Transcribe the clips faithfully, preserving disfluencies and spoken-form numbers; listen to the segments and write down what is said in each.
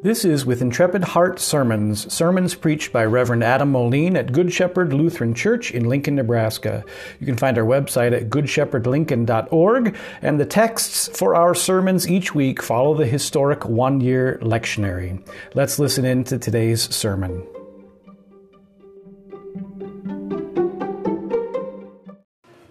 This is With Intrepid Heart Sermons, sermons preached by Rev Adam Moline at Good Shepherd Lutheran Church in Lincoln, Nebraska. You can find our website at good shepherd lincoln dot org, and the texts for our sermons each week follow the historic one-year lectionary. Let's listen in to today's sermon.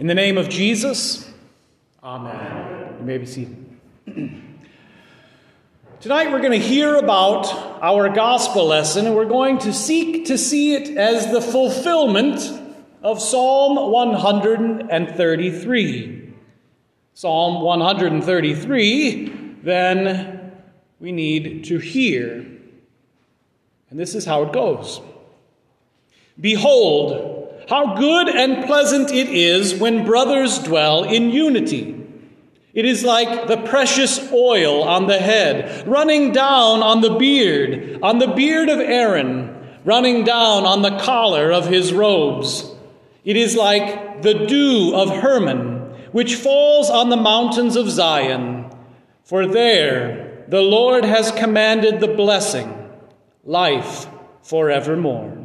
In the name of Jesus, amen. You may be seated. Tonight we're going to hear about our gospel lesson, and we're going to seek to see it as the fulfillment of Psalm one thirty-three. Psalm one thirty-three, then, we need to hear. And this is how it goes. Behold, how good and pleasant it is when brothers dwell in unity. It is like the precious oil on the head, running down on the beard, on the beard of Aaron, running down on the collar of his robes. It is like the dew of Hermon, which falls on the mountains of Zion. For there the Lord has commanded the blessing, life forevermore.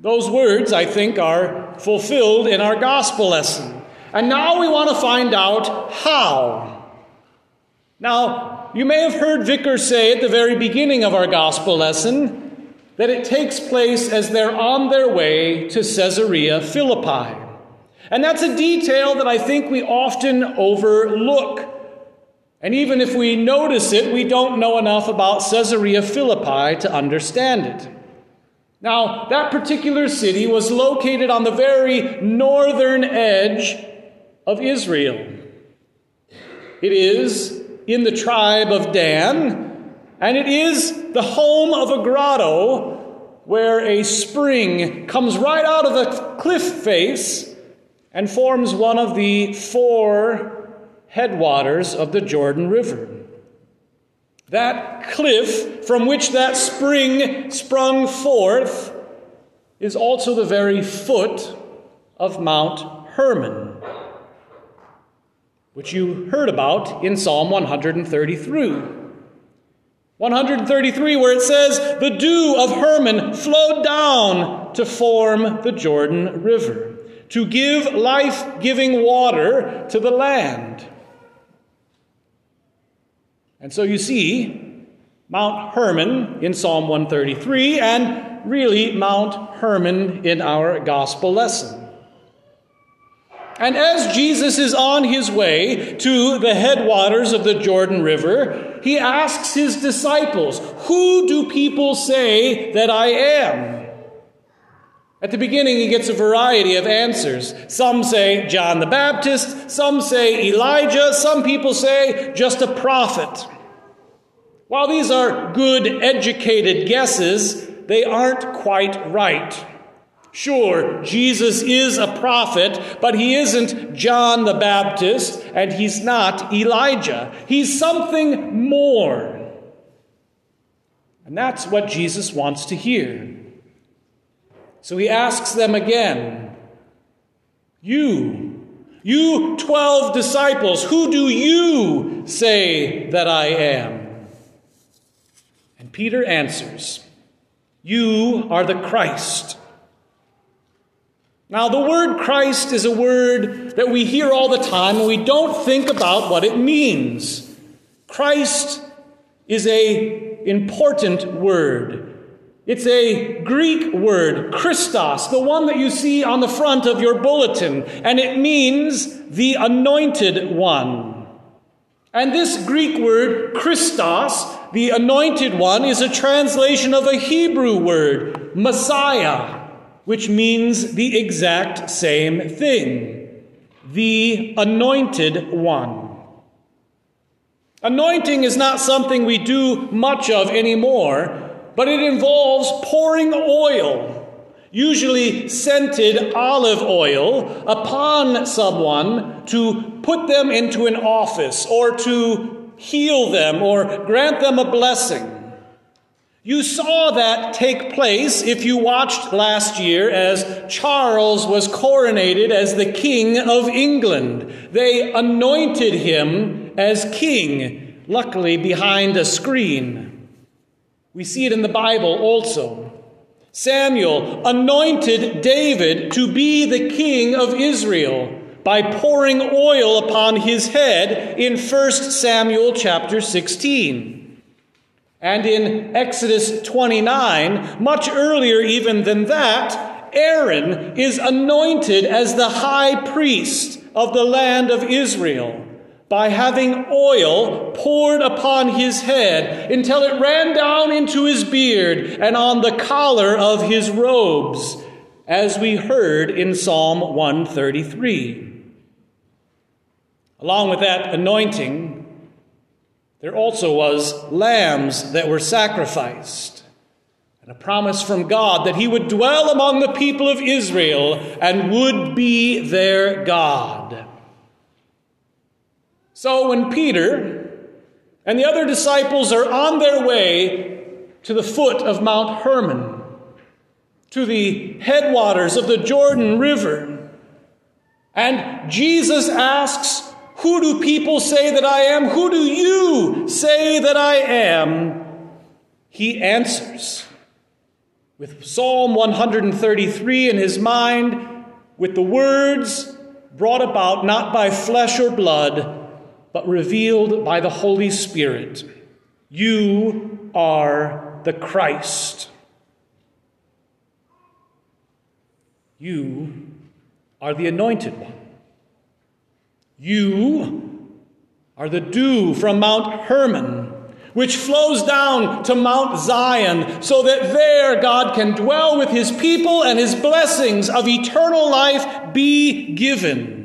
Those words, I think, are fulfilled in our gospel lesson. And now we want to find out how. Now, you may have heard Vicar say at the very beginning of our gospel lesson that it takes place as they're on their way to Caesarea Philippi. And that's a detail that I think we often overlook. And even if we notice it, we don't know enough about Caesarea Philippi to understand it. Now, that particular city was located on the very northern edge of Israel. It is in the tribe of Dan, and it is the home of a grotto where a spring comes right out of the cliff face and forms one of the four headwaters of the Jordan River. That cliff from which that spring sprung forth is also the very foot of Mount Hermon, which you heard about in Psalm one thirty-three. one thirty-three, where it says, the dew of Hermon flowed down to form the Jordan River, to give life-giving water to the land. And so you see Mount Hermon in Psalm one thirty-three, and really Mount Hermon in our gospel lesson. And as Jesus is on his way to the headwaters of the Jordan River, he asks his disciples, who do people say that I am? At the beginning, he gets a variety of answers. Some say John the Baptist, some say Elijah, some people say just a prophet. While these are good, educated guesses, they aren't quite right. Sure, Jesus is a prophet, but he isn't John the Baptist, and he's not Elijah. He's something more. And that's what Jesus wants to hear. So he asks them again, you, you twelve disciples, who do you say that I am? And Peter answers, you are the Christ. Now, the word Christ is a word that we hear all the time, and we don't think about what it means. Christ is an important word. It's a Greek word, Christos, the one that you see on the front of your bulletin, and it means the anointed one. And this Greek word, Christos, the anointed one, is a translation of a Hebrew word, Messiah, which means the exact same thing, the anointed one. Anointing is not something we do much of anymore, but it involves pouring oil, usually scented olive oil, upon someone to put them into an office or to heal them or grant them a blessing. You saw that take place if you watched last year as Charles was coronated as the King of England. They anointed him as king luckily behind a screen. We see it in the Bible also. Samuel anointed David to be the king of Israel by pouring oil upon his head in First Samuel chapter sixteen. And in Exodus twenty-nine, much earlier even than that, Aaron is anointed as the high priest of the land of Israel by having oil poured upon his head until it ran down into his beard and on the collar of his robes, as we heard in Psalm one thirty-three. Along with that anointing, there also was lambs that were sacrificed, and a promise from God that he would dwell among the people of Israel and would be their God. So when Peter and the other disciples are on their way to the foot of Mount Hermon, to the headwaters of the Jordan River, and Jesus asks, "Who do people say that I am? Who do you say that I am?" He answers with Psalm one thirty-three in his mind, with the words brought about not by flesh or blood, but revealed by the Holy Spirit. "You are the Christ. You are the Anointed One. You are the dew from Mount Hermon, which flows down to Mount Zion, so that there God can dwell with his people and his blessings of eternal life be given."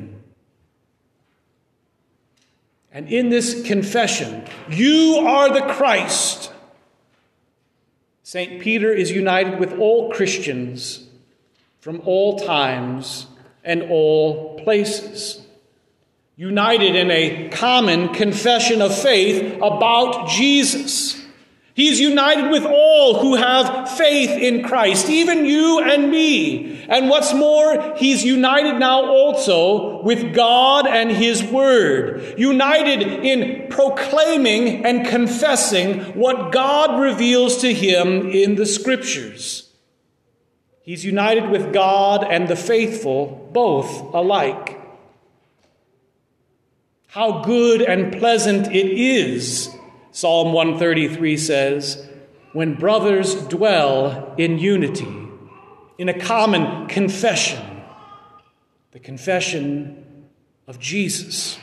And in this confession, "You are the Christ," Saint Peter is united with all Christians from all times and all places, united in a common confession of faith about Jesus. He's united with all who have faith in Christ, even you and me. And what's more, he's united now also with God and his word, united in proclaiming and confessing what God reveals to him in the scriptures. He's united with God and the faithful, both alike. How good and pleasant it is, Psalm one thirty-three says, when brothers dwell in unity, in a common confession, the confession of Jesus.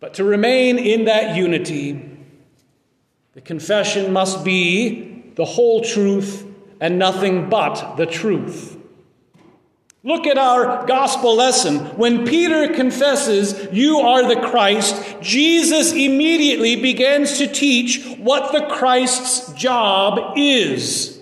But to remain in that unity, the confession must be the whole truth and nothing but the truth. Look at our gospel lesson. When Peter confesses, "You are the Christ," Jesus immediately begins to teach what the Christ's job is.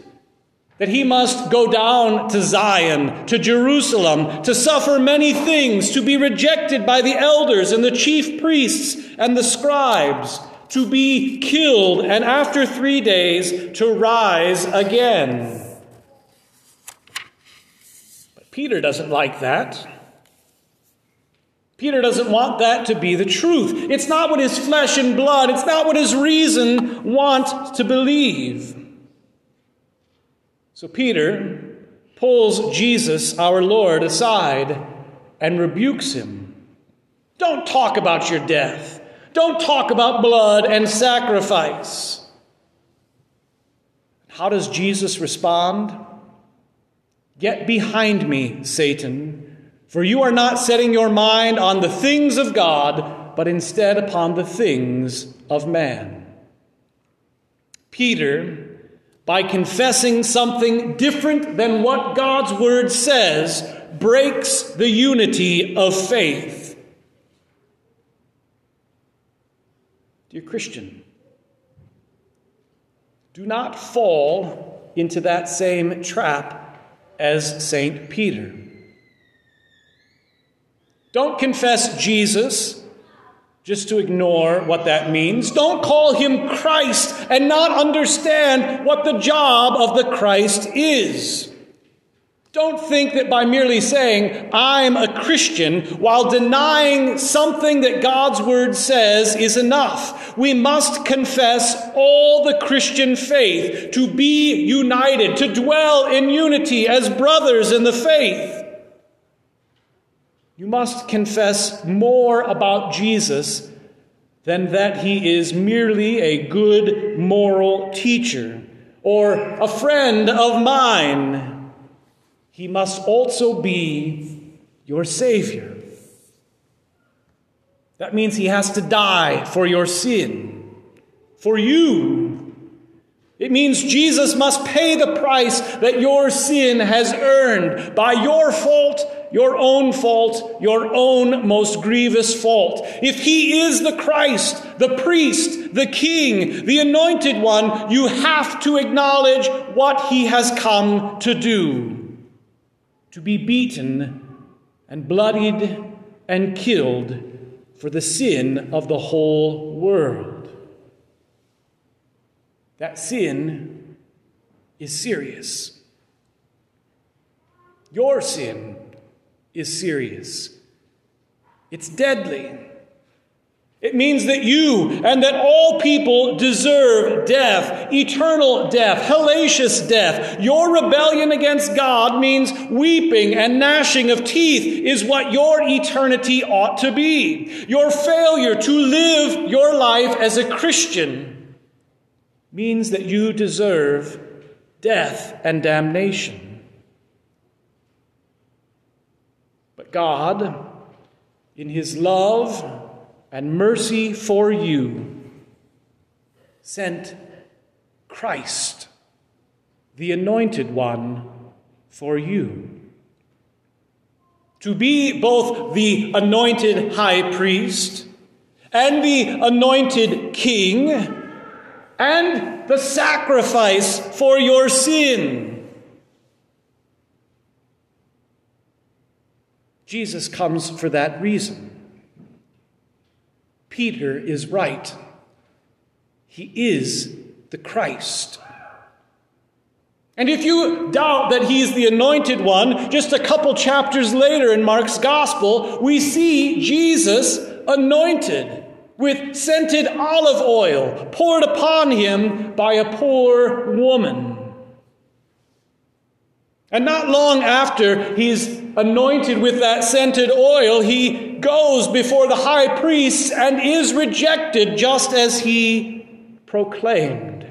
That he must go down to Zion, to Jerusalem, to suffer many things, to be rejected by the elders and the chief priests and the scribes, to be killed, and after three days to rise again. Peter doesn't like that. Peter doesn't want that to be the truth. It's not what his flesh and blood, it's not what his reason want to believe. So Peter pulls Jesus, our Lord, aside and rebukes him. Don't talk about your death. Don't talk about blood and sacrifice. How does Jesus respond? "Get behind me, Satan, for you are not setting your mind on the things of God, but instead upon the things of man." Peter, by confessing something different than what God's word says, breaks the unity of faith. Dear Christian, do not fall into that same trap as Saint Peter. Don't confess Jesus just to ignore what that means. Don't call him Christ and not understand what the job of the Christ is. Don't think that by merely saying, I'm a Christian, while denying something that God's word says is enough. We must confess all the Christian faith, to be united, to dwell in unity as brothers in the faith. You must confess more about Jesus than that he is merely a good moral teacher or a friend of mine. He must also be your Savior. That means he has to die for your sin, for you. It means Jesus must pay the price that your sin has earned by your fault, your own fault, your own most grievous fault. If he is the Christ, the priest, the king, the anointed one, you have to acknowledge what he has come to do. To be beaten and bloodied and killed for the sin of the whole world. That sin is serious. Your sin is serious. It's deadly. It means that you and that all people deserve death, eternal death, hellacious death. Your rebellion against God means weeping and gnashing of teeth is what your eternity ought to be. Your failure to live your life as a Christian means that you deserve death and damnation. But God, in his love and mercy for you, sent Christ, the anointed one, for you. To be both the anointed high priest and the anointed king and the sacrifice for your sin. Jesus comes for that reason. Peter is right. He is the Christ. And if you doubt that he's the anointed one, just a couple chapters later in Mark's gospel, we see Jesus anointed with scented olive oil poured upon him by a poor woman. And not long after he's anointed with that scented oil, he goes before the high priest and is rejected just as he proclaimed.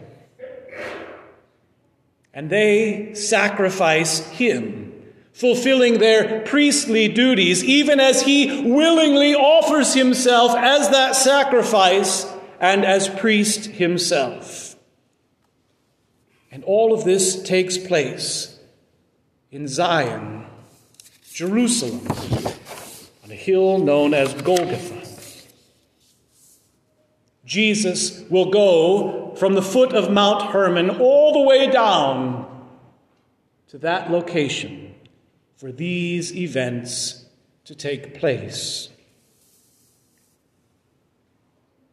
And they sacrifice him, fulfilling their priestly duties, even as he willingly offers himself as that sacrifice and as priest himself. And all of this takes place in Zion, Jerusalem, on a hill known as Golgotha. Jesus will go from the foot of Mount Hermon all the way down to that location for these events to take place.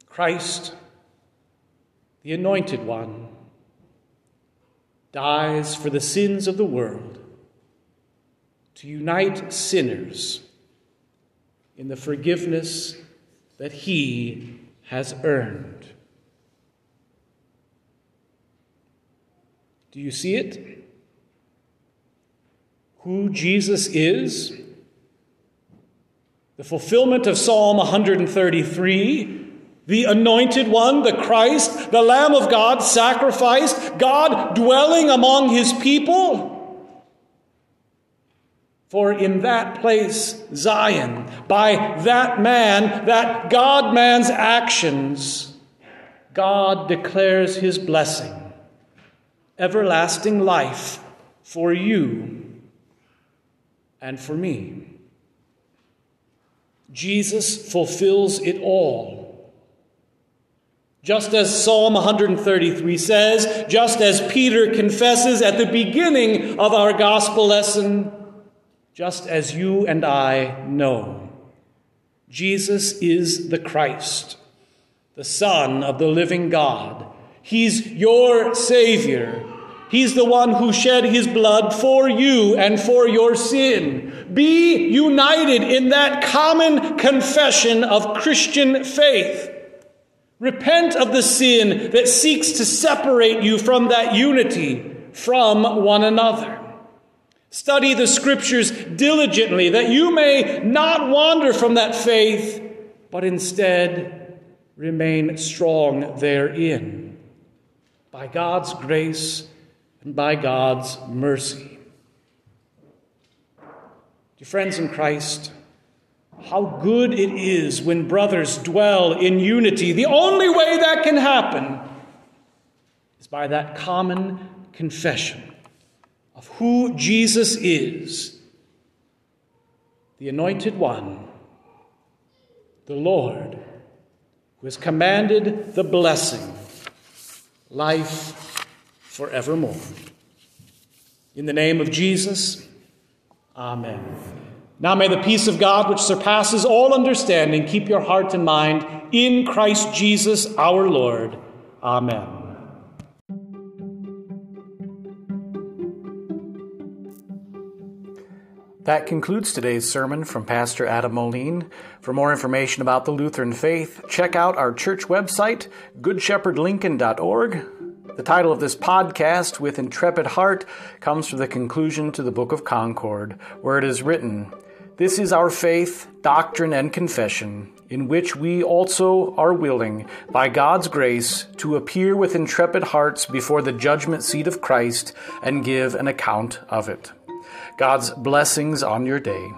Christ, the anointed one, dies for the sins of the world to unite sinners in the forgiveness that he has earned. Do you see it? Who Jesus is? The fulfillment of Psalm one thirty-three, the anointed one, the Christ, the Lamb of God sacrificed, God dwelling among his people. For in that place, Zion, by that man, that God-man's actions, God declares his blessing, everlasting life for you and for me. Jesus fulfills it all. Just as Psalm one thirty-three says, just as Peter confesses at the beginning of our gospel lesson, just as you and I know, Jesus is the Christ, the Son of the living God. He's your Savior. He's the one who shed his blood for you and for your sin. Be united in that common confession of Christian faith. Repent of the sin that seeks to separate you from that unity, from one another. Study the scriptures diligently that you may not wander from that faith, but instead remain strong therein. By God's grace and by God's mercy. Dear friends in Christ, how good it is when brothers dwell in unity. The only way that can happen is by that common confession of who Jesus is, the Anointed One, the Lord, who has commanded the blessing, life forevermore. In the name of Jesus, amen. Now may the peace of God, which surpasses all understanding, keep your heart and mind in Christ Jesus our Lord. Amen. That concludes today's sermon from Pastor Adam Moline. For more information about the Lutheran faith, check out our church website, good shepherd lincoln dot org. The title of this podcast, With Intrepid Heart, comes from the conclusion to the Book of Concord, where it is written, "This is our faith, doctrine, and confession, in which we also are willing, by God's grace, to appear with intrepid hearts before the judgment seat of Christ and give an account of it." God's blessings on your day.